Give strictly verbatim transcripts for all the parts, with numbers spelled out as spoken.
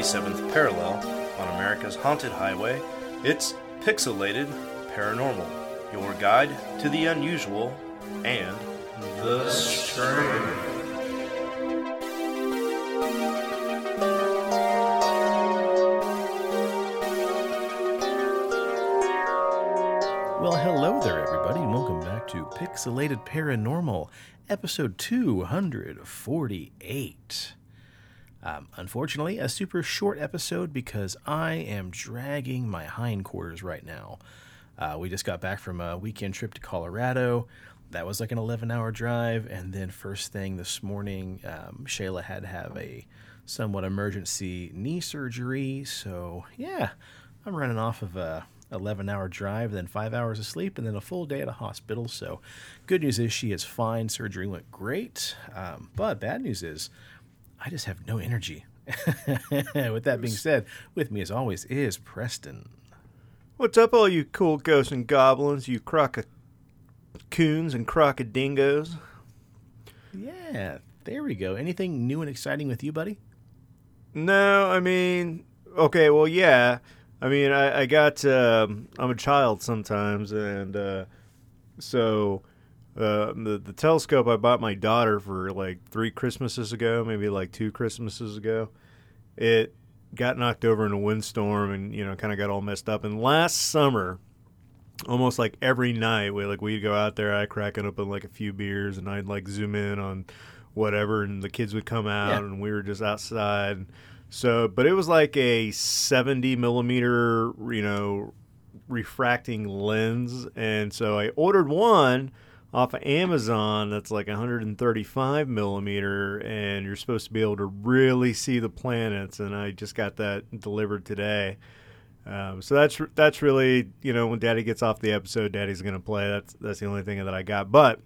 forty-seventh parallel on America's Haunted Highway, it's Pixelated Paranormal, your guide to the unusual and the strange. Well, hello there, everybody, and welcome back to Pixelated Paranormal, episode two forty-eight. Um, unfortunately, a super short episode because I am dragging my hindquarters right now. Uh, we just got back from a weekend trip to Colorado. That was like an eleven-hour drive, and then first thing this morning, um, Shayla had to have a somewhat emergency knee surgery, so yeah, I'm running off of a eleven-hour drive, then five hours of sleep, and then a full day at a hospital. So good news is she is fine. Surgery went great. Um, but bad news is I just have no energy. With that being said, with me as always is Preston. What's up, all you cool ghosts and goblins, you croc-coons and crocodingos? Yeah, there we go. Anything new and exciting with you, buddy? No, I mean, okay, well, yeah. I mean, I, I got, um, I'm a child sometimes, and uh, so uh, the, the telescope I bought my daughter for like three Christmases ago, maybe like two Christmases ago, it got knocked over in a windstorm and, you know, kind of got all messed up. And last summer, almost like every night, we like we'd go out there, I'd crack it open like a few beers, and I'd like zoom in on whatever, and the kids would come out, yeah. And we were just outside. And, So, but it was like a seventy millimeter, you know, refracting lens. And so I ordered one off of Amazon that's like one thirty-five millimeter, and you're supposed to be able to really see the planets. And I just got that delivered today. Um, so that's, that's really, you know, when Daddy gets off the episode, Daddy's going to play. That's, that's the only thing that I got. But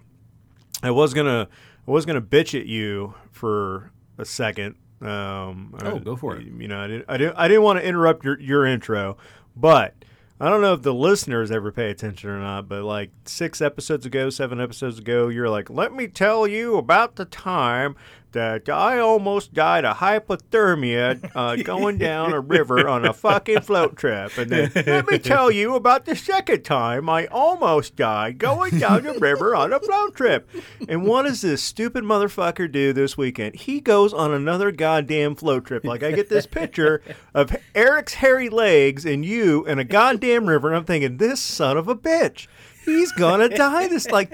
I was going to, I was going to bitch at you for a second. Um, oh, I, go for it. You know, I didn't, I didn't, I didn't want to interrupt your, your intro, but I don't know if the listeners ever pay attention or not, but like six episodes ago, seven episodes ago, you're like, let me tell you about the time that I almost died of hypothermia uh, going down a river on a fucking float trip. And then let me tell you about the second time I almost died going down a river on a float trip. And what does this stupid motherfucker do this weekend? He goes on another goddamn float trip. Like I get this picture of Eric's hairy legs and you in a goddamn river. And I'm thinking, this son of a bitch. He's gonna die. This like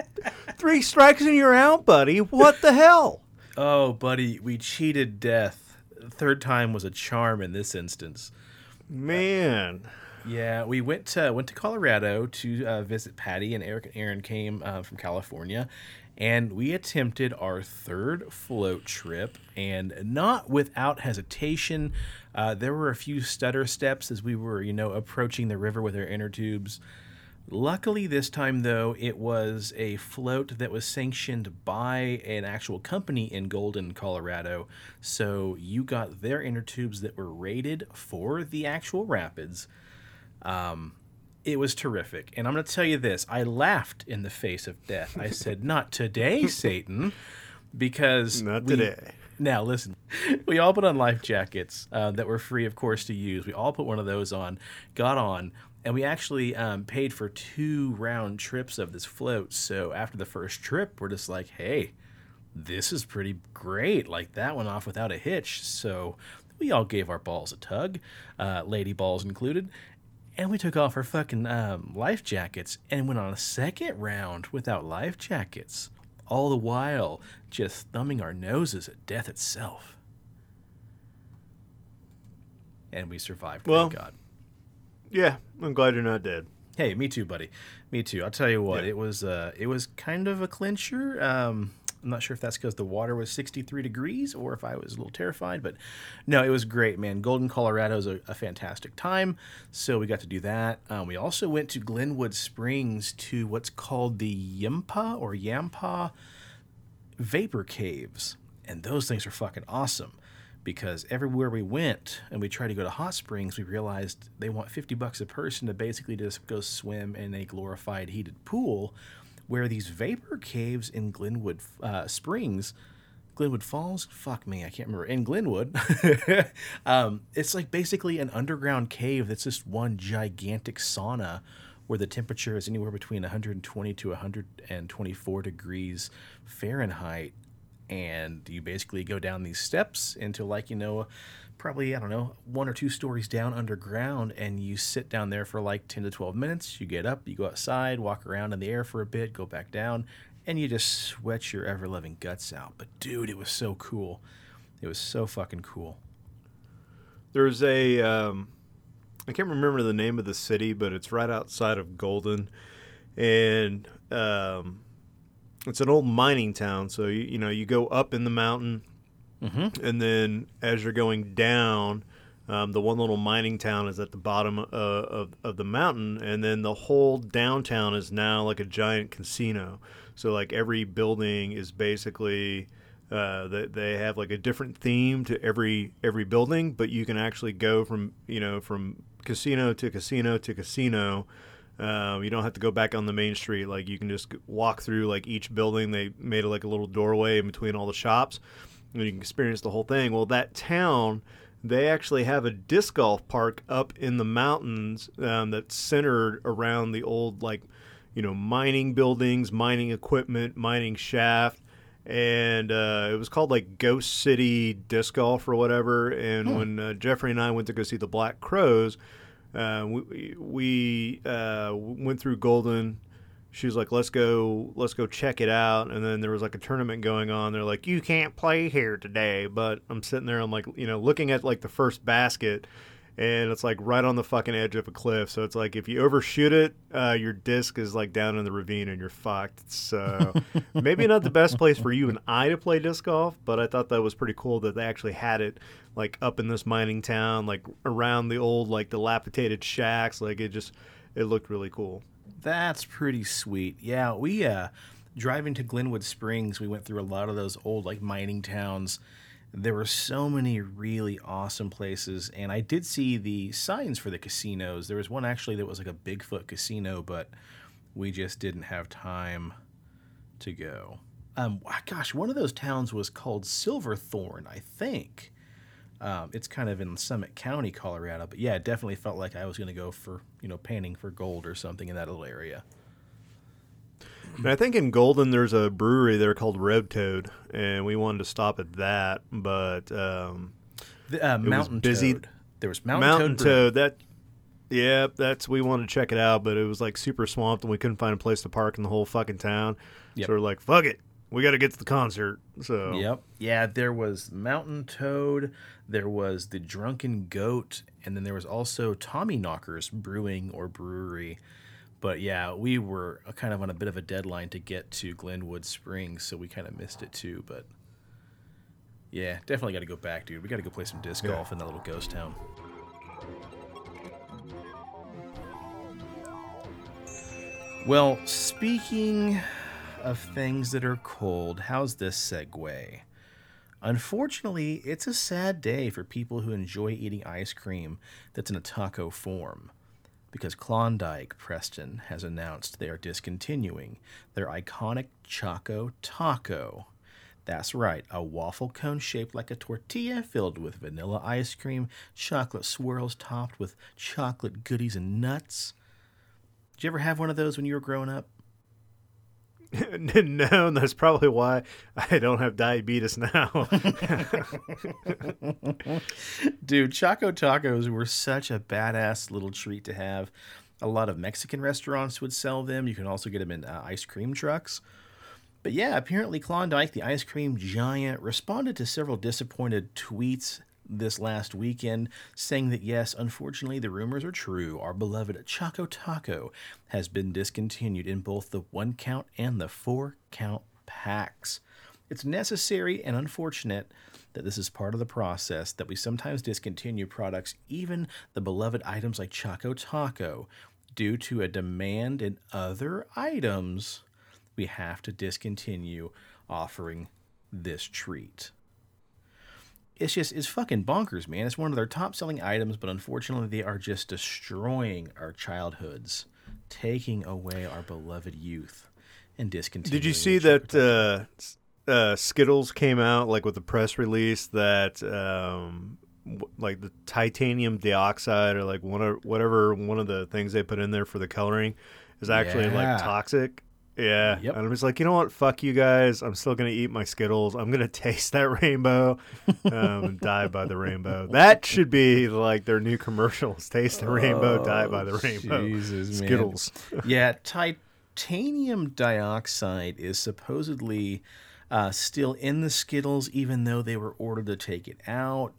three strikes and you're out, buddy. What the hell? Oh, buddy, we cheated death. Third time was a charm in this instance. Man. Uh, yeah, we went to, went to Colorado to uh, visit Patty, and Eric and Aaron came uh, from California, and we attempted our third float trip, and not without hesitation. Uh, there were a few stutter steps as we were, you know, approaching the river with our inner tubes. Luckily this time, though, it was a float that was sanctioned by an actual company in Golden, Colorado. So you got their inner tubes that were rated for the actual rapids. Um, it was terrific. And I'm going to tell you this. I laughed in the face of death. I said, not today, Satan, because... Not today. We, now, listen, we all put on life jackets uh, that were free, of course, to use. We all put one of those on, got on. And we actually um, paid for two round trips of this float. So after the first trip, we're just like, hey, this is pretty great. Like that went off without a hitch. So we all gave our balls a tug, uh, lady balls included. And we took off our fucking um, life jackets and went on a second round without life jackets. All the while just thumbing our noses at death itself. And we survived, well, thank God. Yeah, I'm glad you're not dead. Hey, me too, buddy. Me too. I'll tell you what, yeah. It was uh, it was kind of a clincher. Um, I'm not sure if that's because the water was sixty-three degrees or if I was a little terrified, but no, it was great, man. Golden, Colorado is a, a fantastic time, so we got to do that. Um, we also went to Glenwood Springs to what's called the Yampah or Yampah Vapor Caves, and those things are fucking awesome. Because everywhere we went and we tried to go to hot springs, we realized they want fifty bucks a person to basically just go swim in a glorified heated pool, where these vapor caves in Glenwood uh, Springs, Glenwood Falls? Fuck me, I can't remember. In Glenwood, um, it's like basically an underground cave that's just one gigantic sauna where the temperature is anywhere between one hundred twenty to one hundred twenty-four degrees Fahrenheit. And you basically go down these steps into, like, you know, probably, I don't know, one or two stories down underground, and you sit down there for like ten to twelve minutes. You get up, you go outside, walk around in the air for a bit, go back down, and you just sweat your ever-loving guts out. But, dude, it was so cool. It was so fucking cool. There's a, um, I can't remember the name of the city, but it's right outside of Golden. And, um... it's an old mining town, so, you, you know, you go up in the mountain, mm-hmm. and then as you're going down, um, the one little mining town is at the bottom uh, of, of the mountain, and then the whole downtown is now like a giant casino. So, like, every building is basically, uh, they, they have, like, a different theme to every every building, but you can actually go from, you know, from casino to casino to casino. Um, you don't have to go back on the main street. Like, you can just walk through, like, each building. They made, like, a little doorway in between all the shops, and you can experience the whole thing. Well, that town, they actually have a disc golf park up in the mountains um, that's centered around the old, like, you know, mining buildings, mining equipment, mining shaft. And uh, it was called, like, Ghost City Disc Golf or whatever. And hmm. when uh, Jeffrey and I went to go see the Black Crows, Uh, we we uh, went through Golden. She was like, "Let's go, let's go check it out." And then there was like a tournament going on. They're like, "You can't play here today." But I'm sitting there, I'm like, you know, looking at like the first basket, and it's like right on the fucking edge of a cliff. So it's like if you overshoot it, uh, your disc is like down in the ravine and you're fucked. So maybe not the best place for you and I to play disc golf, but I thought that was pretty cool that they actually had it like up in this mining town, like around the old, like dilapidated shacks. Like it just, it looked really cool. That's pretty sweet. Yeah. We, uh, driving to Glenwood Springs, we went through a lot of those old like mining towns. There were so many really awesome places, and I did see the signs for the casinos. There was one actually that was like a Bigfoot casino, but we just didn't have time to go. Um, gosh, one of those towns was called Silverthorn, I think. Um, it's kind of in Summit County, Colorado, but yeah, it definitely felt like I was going to go for, you know, panning for gold or something in that little area. And I think in Golden there's a brewery there called Red Toad, and we wanted to stop at that, but um, the, uh, it Mountain was busy. Toad. There was Mountain, Mountain Toad. Toad that, yeah, that's we wanted to check it out, but it was like super swamped, and we couldn't find a place to park in the whole fucking town. Yep. So we're like, "Fuck it, we got to get to the concert." So yep, yeah, there was Mountain Toad, there was the Drunken Goat, and then there was also Tommyknockers Brewing or Brewery. But, yeah, we were kind of on a bit of a deadline to get to Glenwood Springs, so we kind of missed it too. But, yeah, definitely got to go back, dude. We got to go play some disc yeah. golf in that little ghost town. Well, speaking of things that are cold, how's this segue? Unfortunately, it's a sad day for people who enjoy eating ice cream that's in a taco form, because Klondike, Preston, has announced they are discontinuing their iconic Choco Taco. That's right, a waffle cone shaped like a tortilla filled with vanilla ice cream, chocolate swirls topped with chocolate goodies and nuts. Did you ever have one of those when you were growing up? No, and that's probably why I don't have diabetes now. Dude, Choco Tacos were such a badass little treat to have. A lot of Mexican restaurants would sell them. You can also get them in uh, ice cream trucks. But yeah, apparently Klondike, the ice cream giant, responded to several disappointed tweets this last weekend, saying that yes, unfortunately, the rumors are true. Our beloved Choco Taco has been discontinued in both the one count and the four count packs. It's necessary and unfortunate that this is part of the process, that we sometimes discontinue products, even the beloved items like Choco Taco, due to a demand in other items. We have to discontinue offering this treat. It's just, it's fucking bonkers, man. It's one of their top-selling items, but unfortunately they are just destroying our childhoods, taking away our beloved youth, and discontinuing. Did you see that uh, uh, Skittles came out like with the press release that um, w- like the titanium dioxide or like one of whatever one of the things they put in there for the coloring is actually yeah. like toxic. Yeah, yep. And I'm just like, you know what? Fuck you guys. I'm still gonna eat my Skittles. I'm gonna taste that rainbow, um, and die by the rainbow. That should be like their new commercials: taste the oh, rainbow, die by the rainbow. Jesus, Skittles. Man. Yeah, titanium dioxide is supposedly uh, still in the Skittles, even though they were ordered to take it out.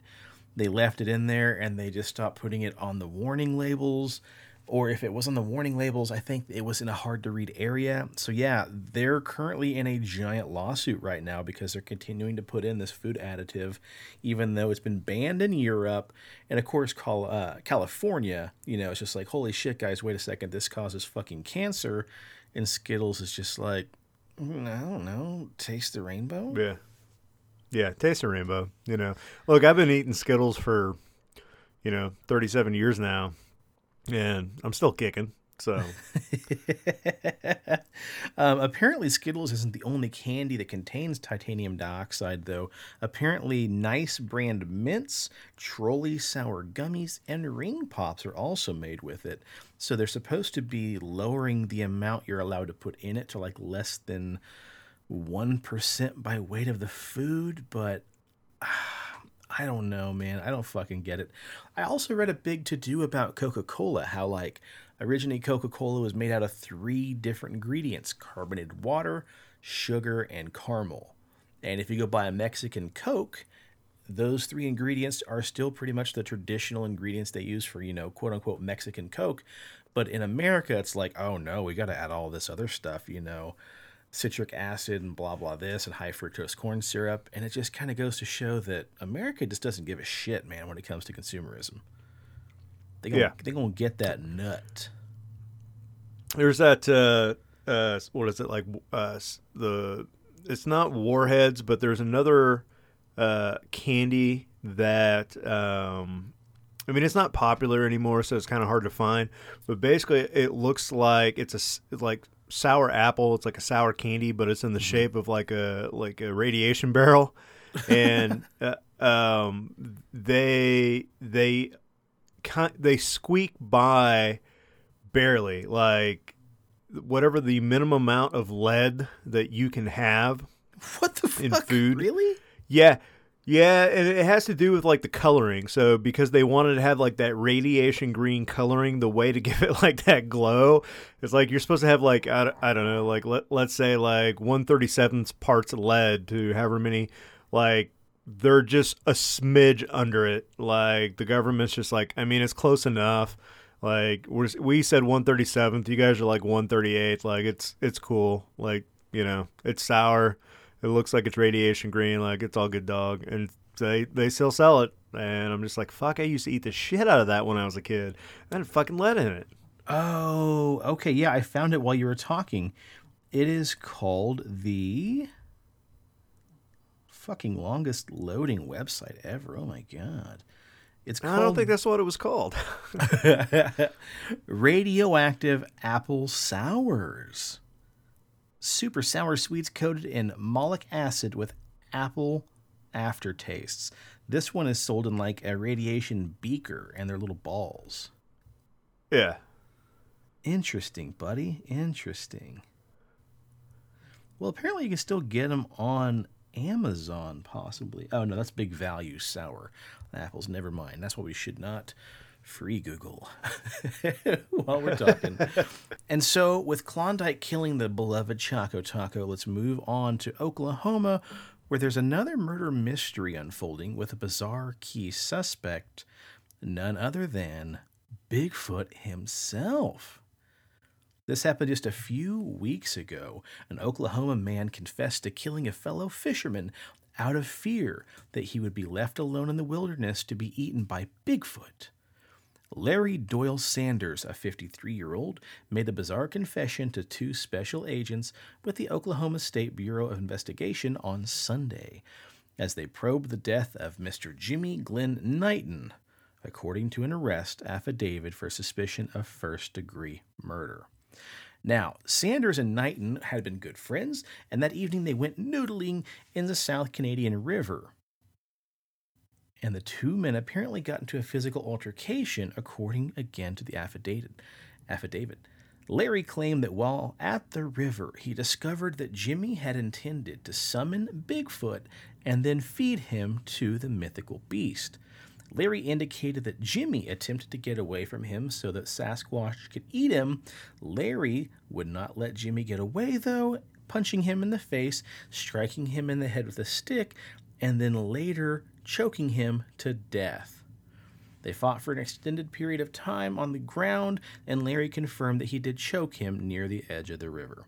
They left it in there, and they just stopped putting it on the warning labels. Or if it was on the warning labels, I think it was in a hard-to-read area. So, yeah, they're currently in a giant lawsuit right now because they're continuing to put in this food additive, even though it's been banned in Europe. And, of course, call, uh, California, you know, it's just like, holy shit, guys, wait a second, this causes fucking cancer. And Skittles is just like, I don't know, taste the rainbow? Yeah. Yeah, taste the rainbow, you know. Look, I've been eating Skittles for, you know, thirty-seven years now. And I'm still kicking, so. um, apparently, Skittles isn't the only candy that contains titanium dioxide, though. Apparently, Nice Brand Mints, Trolli Sour Gummies, and Ring Pops are also made with it. So they're supposed to be lowering the amount you're allowed to put in it to, like, less than one percent by weight of the food, but... Uh, I don't know, man. I don't fucking get it. I also read a big to-do about Coca-Cola, how, like, originally Coca-Cola was made out of three different ingredients, carbonated water, sugar, and caramel. And if you go buy a Mexican Coke, those three ingredients are still pretty much the traditional ingredients they use for, you know, quote-unquote Mexican Coke. But in America, it's like, oh, no, we got to add all this other stuff, you know, citric acid and blah, blah, this, and high fructose corn syrup. And it just kind of goes to show that America just doesn't give a shit, man, when it comes to consumerism. They gonna, yeah. They're going to get that nut. There's that, uh, uh, what is it, like, uh, the, it's not Warheads, but there's another uh, candy that, um, I mean, it's not popular anymore, so it's kind of hard to find. But basically, it looks like it's a, it's like, sour apple. It's like a sour candy, but it's in the mm-hmm. shape of like a like a radiation barrel, and uh, um they they they squeak by barely, like whatever the minimum amount of lead that you can have. What the fuck? In food. Really? Yeah. Yeah, and it has to do with, like, the coloring. So because they wanted to have, like, that radiation green coloring, the way to give it, like, that glow, it's like you're supposed to have, like, I, I don't know, like, let, let's say, like, one thirty-seventh parts lead to however many, like, they're just a smidge under it. Like, the government's just like, I mean, it's close enough. Like, we're, we said one thirty-seventh. You guys are, like, one thirty-eighth. Like, it's it's cool. Like, you know, it's sour. It looks like it's radiation green, like it's all good, dog. And they they still sell it. And I'm just like, fuck, I used to eat the shit out of that when I was a kid. I had fucking lead in it. Oh, okay. Yeah, I found it while you were talking. It is called the fucking longest loading website ever. Oh, my God. It's called... I don't think that's what it was called. Radioactive Apple Sours. Super sour sweets coated in malic acid with apple aftertastes. This one is sold in like a radiation beaker and their little balls. Yeah. Interesting, buddy. Interesting. Well, apparently you can still get them on Amazon, possibly. Oh, no, that's big value sour apples. Never mind. That's what we should not... Free Google while we're talking. And so with Klondike killing the beloved Choco Taco, let's move on to Oklahoma, where there's another murder mystery unfolding with a bizarre key suspect, none other than Bigfoot himself. This happened just a few weeks ago. An Oklahoma man confessed to killing a fellow fisherman out of fear that he would be left alone in the wilderness to be eaten by Bigfoot. Larry Doyle Sanders, a fifty-three-year-old, made the bizarre confession to two special agents with the Oklahoma State Bureau of Investigation on Sunday as they probed the death of Mister Jimmy Glenn Knighton, according to an arrest affidavit for suspicion of first-degree murder. Now, Sanders and Knighton had been good friends, and that evening they went noodling in the South Canadian River. And the two men apparently got into a physical altercation, according again to the affidavit. affidavit. Larry claimed that while at the river, he discovered that Jimmy had intended to summon Bigfoot and then feed him to the mythical beast. Larry indicated that Jimmy attempted to get away from him so that Sasquatch could eat him. Larry would not let Jimmy get away, though, punching him in the face, striking him in the head with a stick, and then later choking him to death. They fought for an extended period of time on the ground, and Larry confirmed that he did choke him near the edge of the river.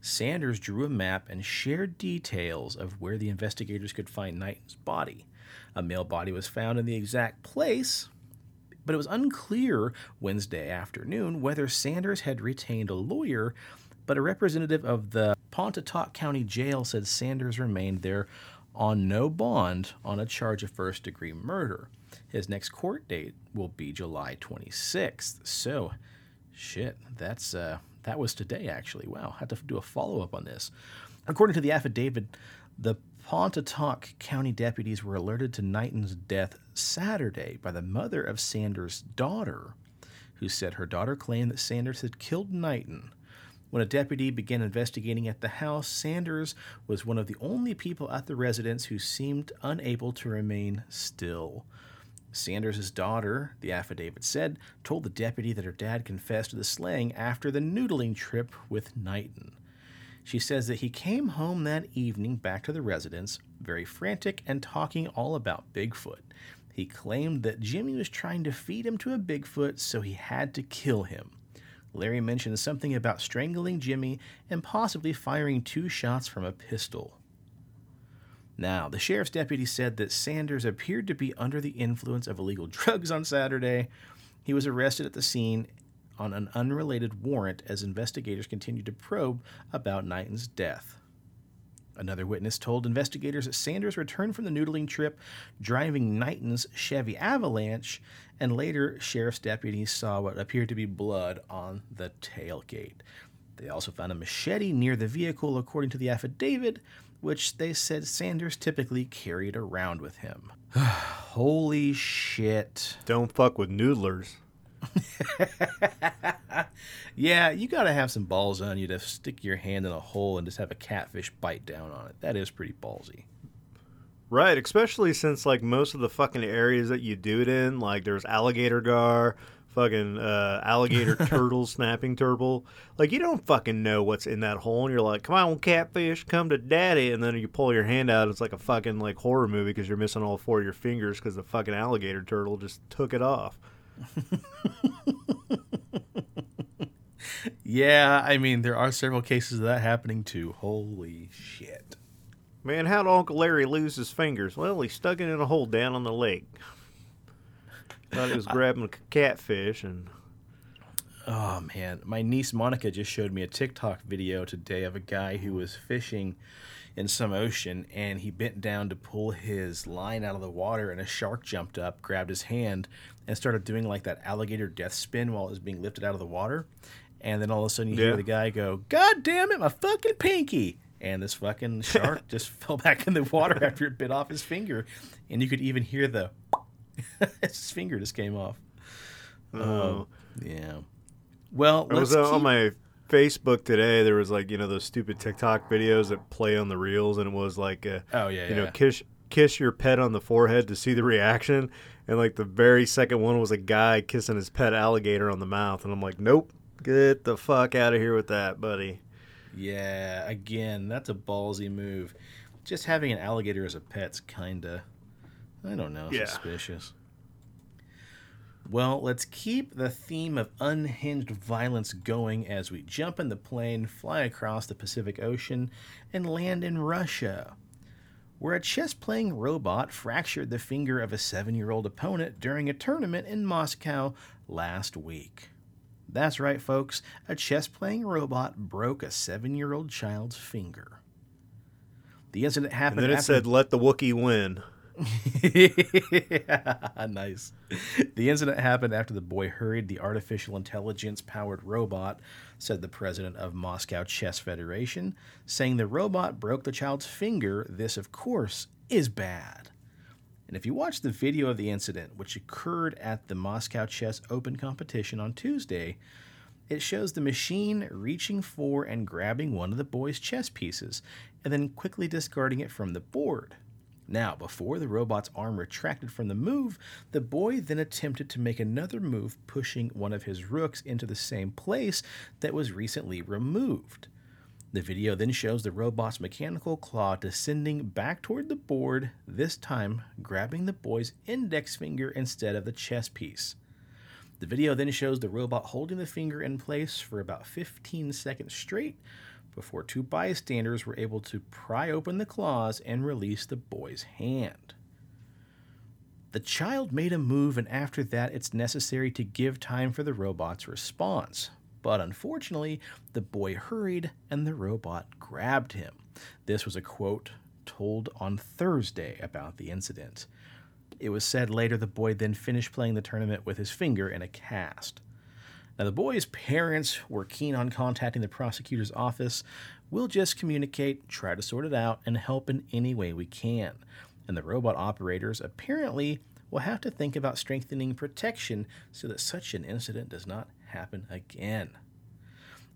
Sanders drew a map and shared details of where the investigators could find Knighton's body. A male body was found in the exact place, but it was unclear Wednesday afternoon whether Sanders had retained a lawyer, but a representative of the Pontotoc County Jail said Sanders remained there on no bond on a charge of first-degree murder. His next court date will be July twenty-sixth. So, shit, that's uh, that was today, actually. Wow, I have to do a follow-up on this. According to the affidavit, the Pontotoc County deputies were alerted to Knighton's death Saturday by the mother of Sanders' daughter, who said her daughter claimed that Sanders had killed Knighton. When a deputy began investigating at the house, Sanders was one of the only people at the residence who seemed unable to remain still. Sanders' daughter, the affidavit said, told the deputy that her dad confessed to the slaying after the noodling trip with Knighton. She says that he came home that evening back to the residence, very frantic and talking all about Bigfoot. He claimed that Jimmy was trying to feed him to a Bigfoot, so he had to kill him. Larry mentioned something about strangling Jimmy and possibly firing two shots from a pistol. Now, the sheriff's deputy said that Sanders appeared to be under the influence of illegal drugs on Saturday. He was arrested at the scene on an unrelated warrant as investigators continued to probe about Knighton's death. Another witness told investigators that Sanders returned from the noodling trip driving Knighton's Chevy Avalanche, and later sheriff's deputies saw what appeared to be blood on the tailgate. They also found a machete near the vehicle, according to the affidavit, which they said Sanders typically carried around with him. Holy shit. Don't fuck with noodlers. Yeah, you gotta have some balls on you to stick your hand in a hole and just have a catfish bite down on it. That is pretty ballsy. Right, especially since, like, most of the fucking areas that you do it in, like, there's alligator gar, fucking uh, alligator turtle, snapping turtle. Like, you don't fucking know what's in that hole, and you're like, come on, catfish, come to daddy, and then you pull your hand out, and it's like a fucking, like, horror movie because you're missing all four of your fingers because the fucking alligator turtle just took it off. Yeah, I mean, there are several cases of that happening too. Holy shit. Man, how'd Uncle Larry lose his fingers? Well, he stuck it in a hole down on the lake. Thought he was grabbing a catfish and... Oh, man. My niece Monica just showed me a TikTok video today of a guy who was fishing in some ocean, and he bent down to pull his line out of the water, and a shark jumped up, grabbed his hand, and started doing like that alligator death spin while it was being lifted out of the water. And then all of a sudden you yeah. hear the guy go, God damn it, my fucking pinky! And this fucking shark just fell back in the water after it bit off his finger. And you could even hear the... his finger just came off. Oh. Um, yeah. Well, let's keep... on my... Facebook today, there was like, you know, those stupid TikTok videos that play on the reels, and it was like, a, oh yeah, you yeah. know, kiss kiss your pet on the forehead to see the reaction, and like the very second one was a guy kissing his pet alligator on the mouth, and I'm like, nope, get the fuck out of here with that, buddy. Yeah, again, that's a ballsy move. Just having an alligator as a pet's kinda, I don't know, yeah. suspicious. Well, let's keep the theme of unhinged violence going as we jump in the plane, fly across the Pacific Ocean, and land in Russia, where a chess-playing robot fractured the finger of a seven-year-old opponent during a tournament in Moscow last week. That's right, folks. A chess-playing robot broke a seven-year-old child's finger. The incident happened after... And then it after- said, let the Wookiee win. Yeah, nice. The incident happened after the boy hurried the artificial intelligence-powered robot, said the president of Moscow Chess Federation, saying the robot broke the child's finger. This, of course, is bad. And if you watch the video of the incident, which occurred at the Moscow Chess Open competition on Tuesday, it shows the machine reaching for and grabbing one of the boy's chess pieces and then quickly discarding it from the board. Now, before the robot's arm retracted from the move, the boy then attempted to make another move, pushing one of his rooks into the same place that was recently removed. The video then shows the robot's mechanical claw descending back toward the board, this time grabbing the boy's index finger instead of the chess piece. The video then shows the robot holding the finger in place for about fifteen seconds straight, before two bystanders were able to pry open the claws and release the boy's hand. The child made a move, and after that, it's necessary to give time for the robot's response. But unfortunately, the boy hurried, and the robot grabbed him. This was a quote told on Thursday about the incident. It was said later the boy then finished playing the tournament with his finger in a cast. Now, the boy's parents were keen on contacting the prosecutor's office. We'll just communicate, try to sort it out, and help in any way we can. And the robot operators apparently will have to think about strengthening protection so that such an incident does not happen again.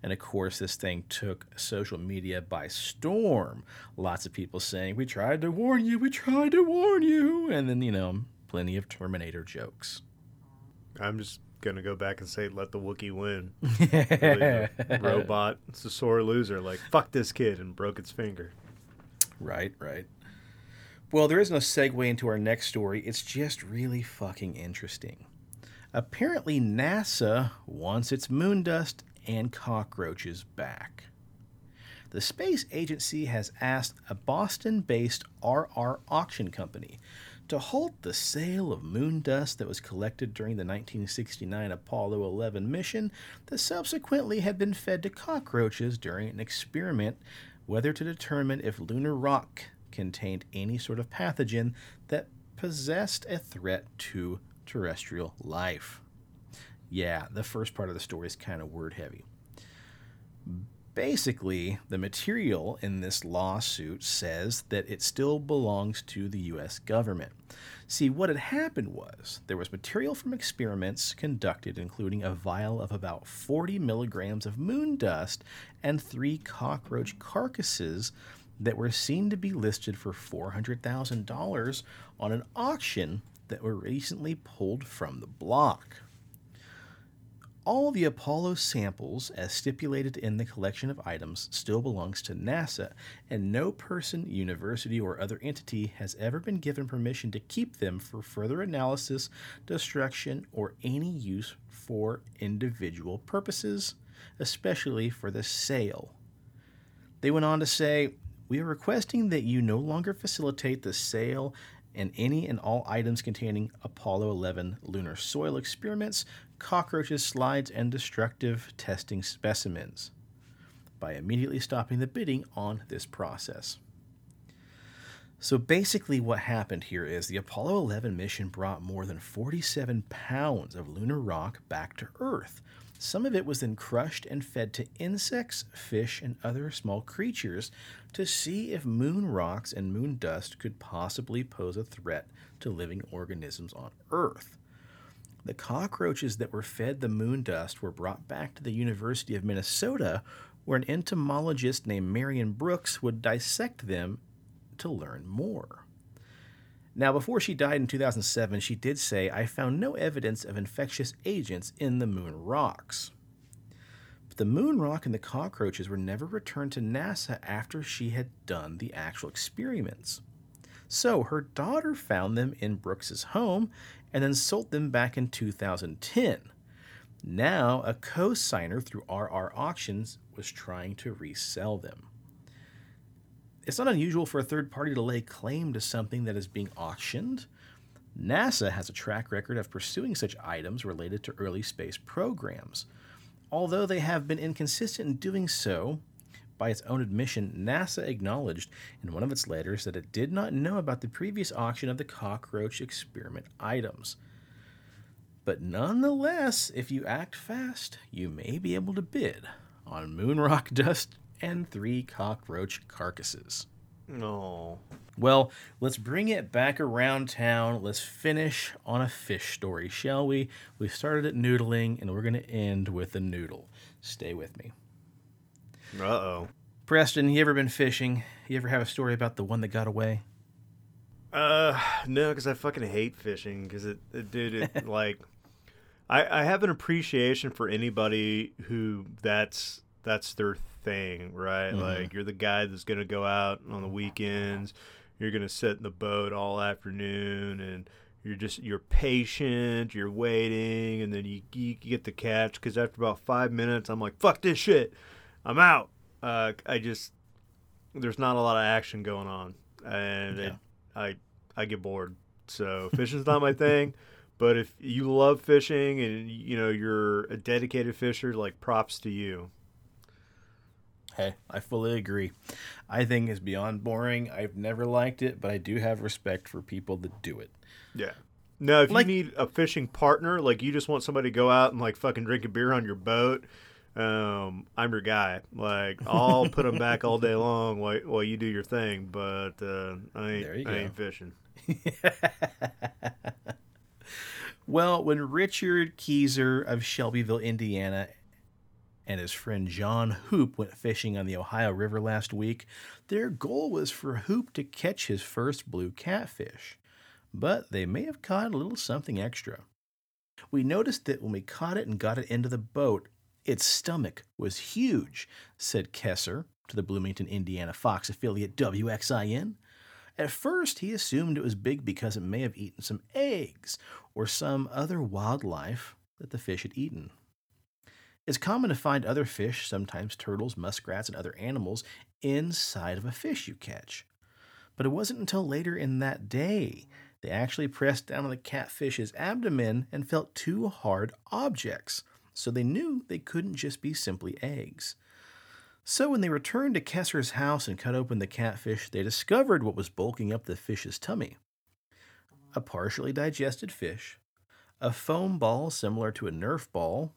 And of course, this thing took social media by storm. Lots of people saying, "We tried to warn you, we tried to warn you." And then, you know, plenty of Terminator jokes. I'm just going to go back and say, let the Wookiee win. Really, the robot, it's a sore loser. Like, fuck this kid, and broke its finger. Right, right. Well, there is no segue into our next story. It's just really fucking interesting. Apparently, NASA wants its moon dust and cockroaches back. The space agency has asked a Boston-based R R auction company to halt the sale of moon dust that was collected during the nineteen sixty-nine Apollo eleven mission that subsequently had been fed to cockroaches during an experiment, whether to determine if lunar rock contained any sort of pathogen that possessed a threat to terrestrial life. Yeah, the first part of the story is kind of word-heavy. Basically, the material in this lawsuit says that it still belongs to the U S government. See, what had happened was there was material from experiments conducted, including a vial of about forty milligrams of moon dust and three cockroach carcasses that were seen to be listed for four hundred thousand dollars on an auction that were recently pulled from the block. All the Apollo samples, as stipulated in the collection of items, still belongs to NASA, and no person, university, or other entity has ever been given permission to keep them for further analysis, destruction, or any use for individual purposes, especially for the sale. They went on to say, "We are requesting that you no longer facilitate the sale and any and all items containing Apollo eleven lunar soil experiments, cockroaches, slides, and destructive testing specimens," by immediately stopping the bidding on this process. So basically what happened here is the Apollo eleven mission brought more than forty-seven pounds of lunar rock back to Earth. Some of it was then crushed and fed to insects, fish, and other small creatures to see if moon rocks and moon dust could possibly pose a threat to living organisms on Earth. The cockroaches that were fed the moon dust were brought back to the University of Minnesota, where an entomologist named Marion Brooks would dissect them to learn more. Now, before she died in two thousand seven, she did say, "I found no evidence of infectious agents in the moon rocks." But the moon rock and the cockroaches were never returned to NASA after she had done the actual experiments. So her daughter found them in Brooks's home and then sold them back in two thousand ten. Now, a co-signer through R R Auctions was trying to resell them. It's not unusual for a third party to lay claim to something that is being auctioned. NASA has a track record of pursuing such items related to early space programs. Although they have been inconsistent in doing so, By its own admission, NASA acknowledged in one of its letters that it did not know about the previous auction of the cockroach experiment items. But nonetheless, if you act fast, you may be able to bid on moon rock dust and three cockroach carcasses. No. Well, let's bring it back around town. Let's finish on a fish story, shall we? We started at noodling, and we're going to end with a noodle. Stay with me. Uh-oh. Preston, you ever been fishing? You ever have a story about the one that got away? Uh, no, because I fucking hate fishing. Because, it, it, dude, it, like, I, I have an appreciation for anybody who that's that's their thing, right? Mm-hmm. Like, you're the guy that's going to go out on the weekends. You're going to sit in the boat all afternoon, and you're just, you're patient, you're waiting, and then you, you get the catch. Because after about five minutes, I'm like, fuck this shit. I'm out. Uh, I just, there's not a lot of action going on, and yeah. it, I I get bored. So fishing's not my thing. But if you love fishing and you know you're a dedicated fisher, like, props to you. Hey, I fully agree. I think it's beyond boring. I've never liked it, but I do have respect for people that do it. Yeah. Now, if like, you need a fishing partner, like you just want somebody to go out and like fucking drink a beer on your boat. Um, I'm your guy. Like, I'll put them back all day long while, while you do your thing, but uh, I ain't, I ain't fishing. Well, when Richard Kieser of Shelbyville, Indiana, and his friend John Hoop went fishing on the Ohio River last week, their goal was for Hoop to catch his first blue catfish, but they may have caught a little something extra. We noticed that when we caught it and got it into the boat, its stomach was huge, said Kieser to the Bloomington, Indiana Fox affiliate W X I N. At first, he assumed it was big because it may have eaten some eggs or some other wildlife that the fish had eaten. It's common to find other fish, sometimes turtles, muskrats, and other animals, inside of a fish you catch. But it wasn't until later in that day they actually pressed down on the catfish's abdomen and felt two hard objects. So they knew they couldn't just be simply eggs. So when they returned to Kieser's house and cut open the catfish, they discovered what was bulking up the fish's tummy. A partially digested fish, a foam ball similar to a Nerf ball,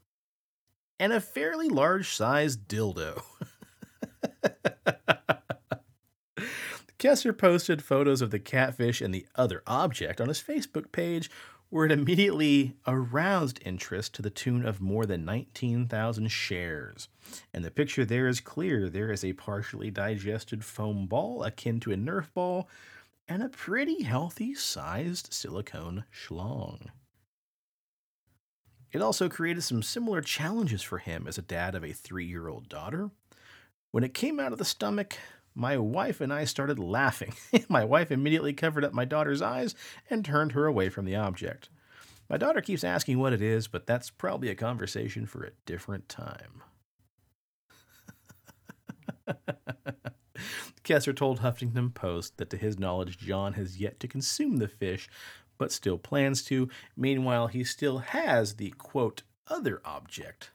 and a fairly large-sized dildo. Kieser posted photos of the catfish and the other object on his Facebook page, where it immediately aroused interest to the tune of more than nineteen thousand shares. And the picture there is clear. There is a partially digested foam ball akin to a Nerf ball and a pretty healthy-sized silicone schlong. It also created some similar challenges for him as a dad of a three-year-old daughter. When it came out of the stomach, my wife and I started laughing. My wife immediately covered up my daughter's eyes and turned her away from the object. My daughter keeps asking what it is, but that's probably a conversation for a different time. Kieser told Huffington Post that to his knowledge, John has yet to consume the fish, but still plans to. Meanwhile, he still has the, quote, other object,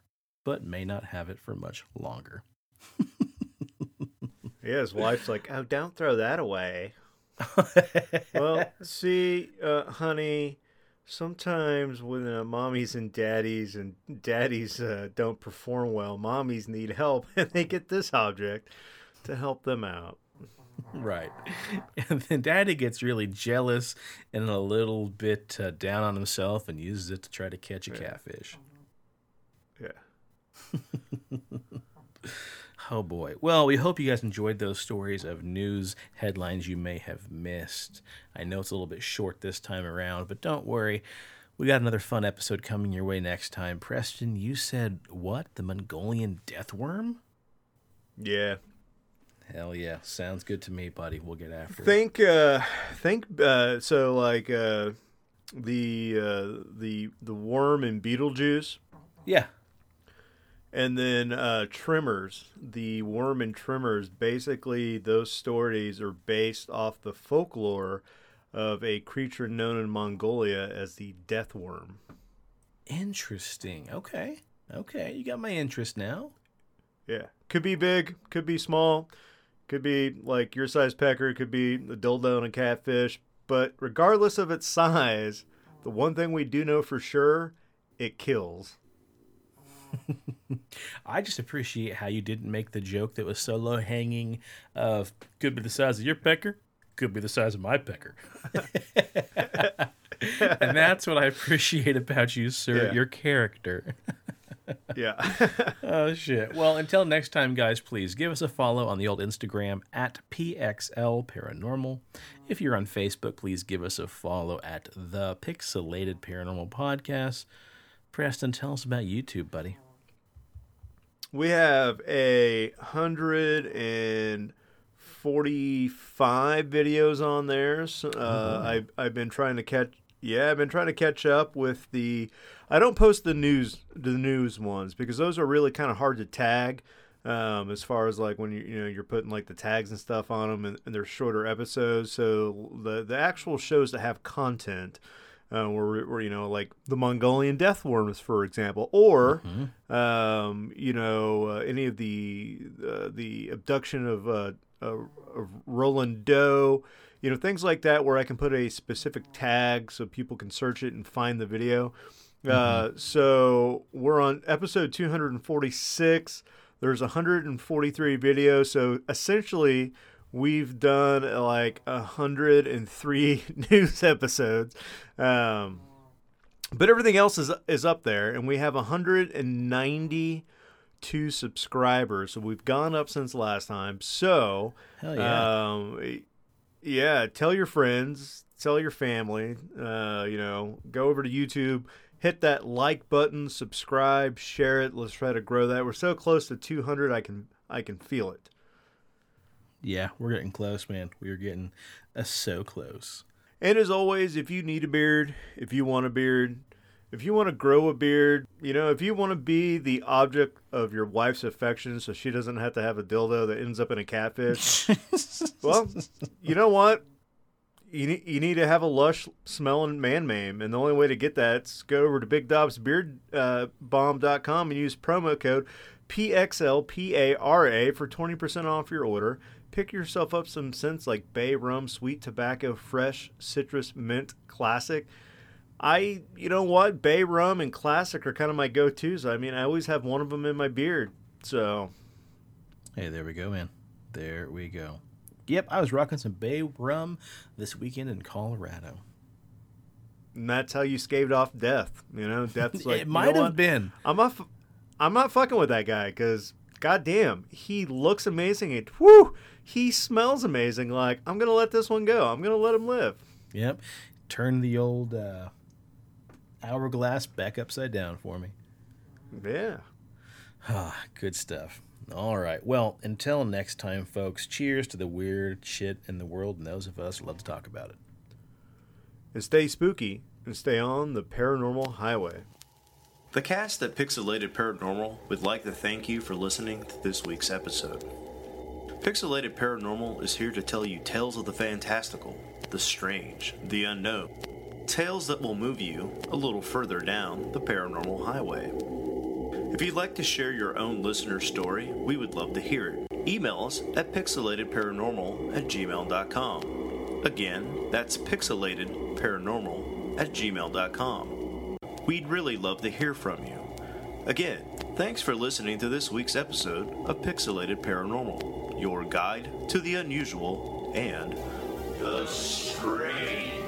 but may not have it for much longer. Yeah, his wife's like, oh, don't throw that away. Well, see, uh, honey, sometimes when uh, mommies and daddies and daddies uh, don't perform well, mommies need help, and they get this object to help them out. Right. And then daddy gets really jealous and a little bit uh, down on himself and uses it to try to catch a yeah. catfish. Yeah. Oh, boy. Well, we hope you guys enjoyed those stories of news headlines you may have missed. I know it's a little bit short this time around, but don't worry. We got another fun episode coming your way next time. Preston, you said, what? The Mongolian death worm? Yeah. Hell yeah. Sounds good to me, buddy. We'll get after think, it. Uh, think, uh, so, like, uh, the, uh, the, the worm in Beetlejuice? Yeah. And then uh, Tremors, the worm and Tremors, basically those stories are based off the folklore of a creature known in Mongolia as the death worm. Interesting. Okay. Okay. You got my interest now. Yeah. Could be big, could be small, could be like your size pecker, could be a dildo and a catfish. But regardless of its size, the one thing we do know for sure, it kills. I just appreciate how you didn't make the joke that was so low hanging of could be the size of your pecker, could be the size of my pecker. And that's what I appreciate about you, sir, yeah. Your character. Yeah. Oh, shit. Well, until next time, guys, please give us a follow on the old Instagram at P X L Paranormal. If you're on Facebook, please give us a follow at The Pixelated Paranormal Podcast. Preston, tell us about YouTube, buddy. We have a hundred and forty-five videos on there. So, uh, mm-hmm. I've, I've been trying to catch... Yeah, I've been trying to catch up with the... I don't post the news the news ones because those are really kind of hard to tag um, as far as like when you, you know, you're putting like the tags and stuff on them, and, and they're shorter episodes. So the the actual shows that have content uh, were, were, you know, like the Mongolian death worms, for example, or, mm-hmm. um, you know, uh, any of the uh, the abduction of, uh, uh, of Roland Doe. You know, things like that where I can put a specific tag so people can search it and find the video. Mm-hmm. Uh, so we're on episode two hundred forty-six. There's one hundred forty-three videos. So essentially, we've done like one hundred three news episodes. Um, but everything else is is up there. And we have one hundred ninety-two subscribers. So we've gone up since last time. So... Hell yeah. Um, Yeah, tell your friends, tell your family, uh, you know, go over to YouTube, hit that like button, subscribe, share it. Let's try to grow that. We're so close to two hundred, I can I can feel it. Yeah, we're getting close, man. We're getting uh, so close. And as always, if you need a beard, if you want a beard, if you want to grow a beard, you know, if you want to be the object of your wife's affection so she doesn't have to have a dildo that ends up in a catfish, well, you know what? You need, you need to have a lush-smelling man-mame, and the only way to get that is go over to big dobs beard bomb dot com and use promo code P X L P A R A for twenty percent off your order. Pick yourself up some scents like Bay Rum, Sweet Tobacco, Fresh, Citrus, Mint, Classic. I, you know what, Bay Rum and Classic are kind of my go-tos. I mean, I always have one of them in my beard, so. Hey, there we go, man. There we go. Yep, I was rocking some Bay Rum this weekend in Colorado. And that's how you scaved off death, you know? Death's like, it might you know have what? been. I'm not, I'm not fucking with that guy, because, goddamn, he looks amazing. And, whew, he smells amazing. Like, I'm going to let this one go. I'm going to let him live. Yep. Turn the old... Uh... hourglass back upside down for me. Yeah. Ah, good stuff. All right. Well, until next time, folks, cheers to the weird shit in the world and those of us who love to talk about it. And stay spooky and stay on the paranormal highway. The cast at Pixelated Paranormal would like to thank you for listening to this week's episode. Pixelated Paranormal is here to tell you tales of the fantastical, the strange, the unknown. Tales that will move you a little further down the paranormal highway. If you'd like to share your own listener story, we would love to hear it. Email us at pixelated paranormal at gmail dot com. Again, that's pixelated paranormal at gmail dot com. We'd really love to hear from you. Again, thanks for listening to this week's episode of Pixelated Paranormal, your guide to the unusual and the strange.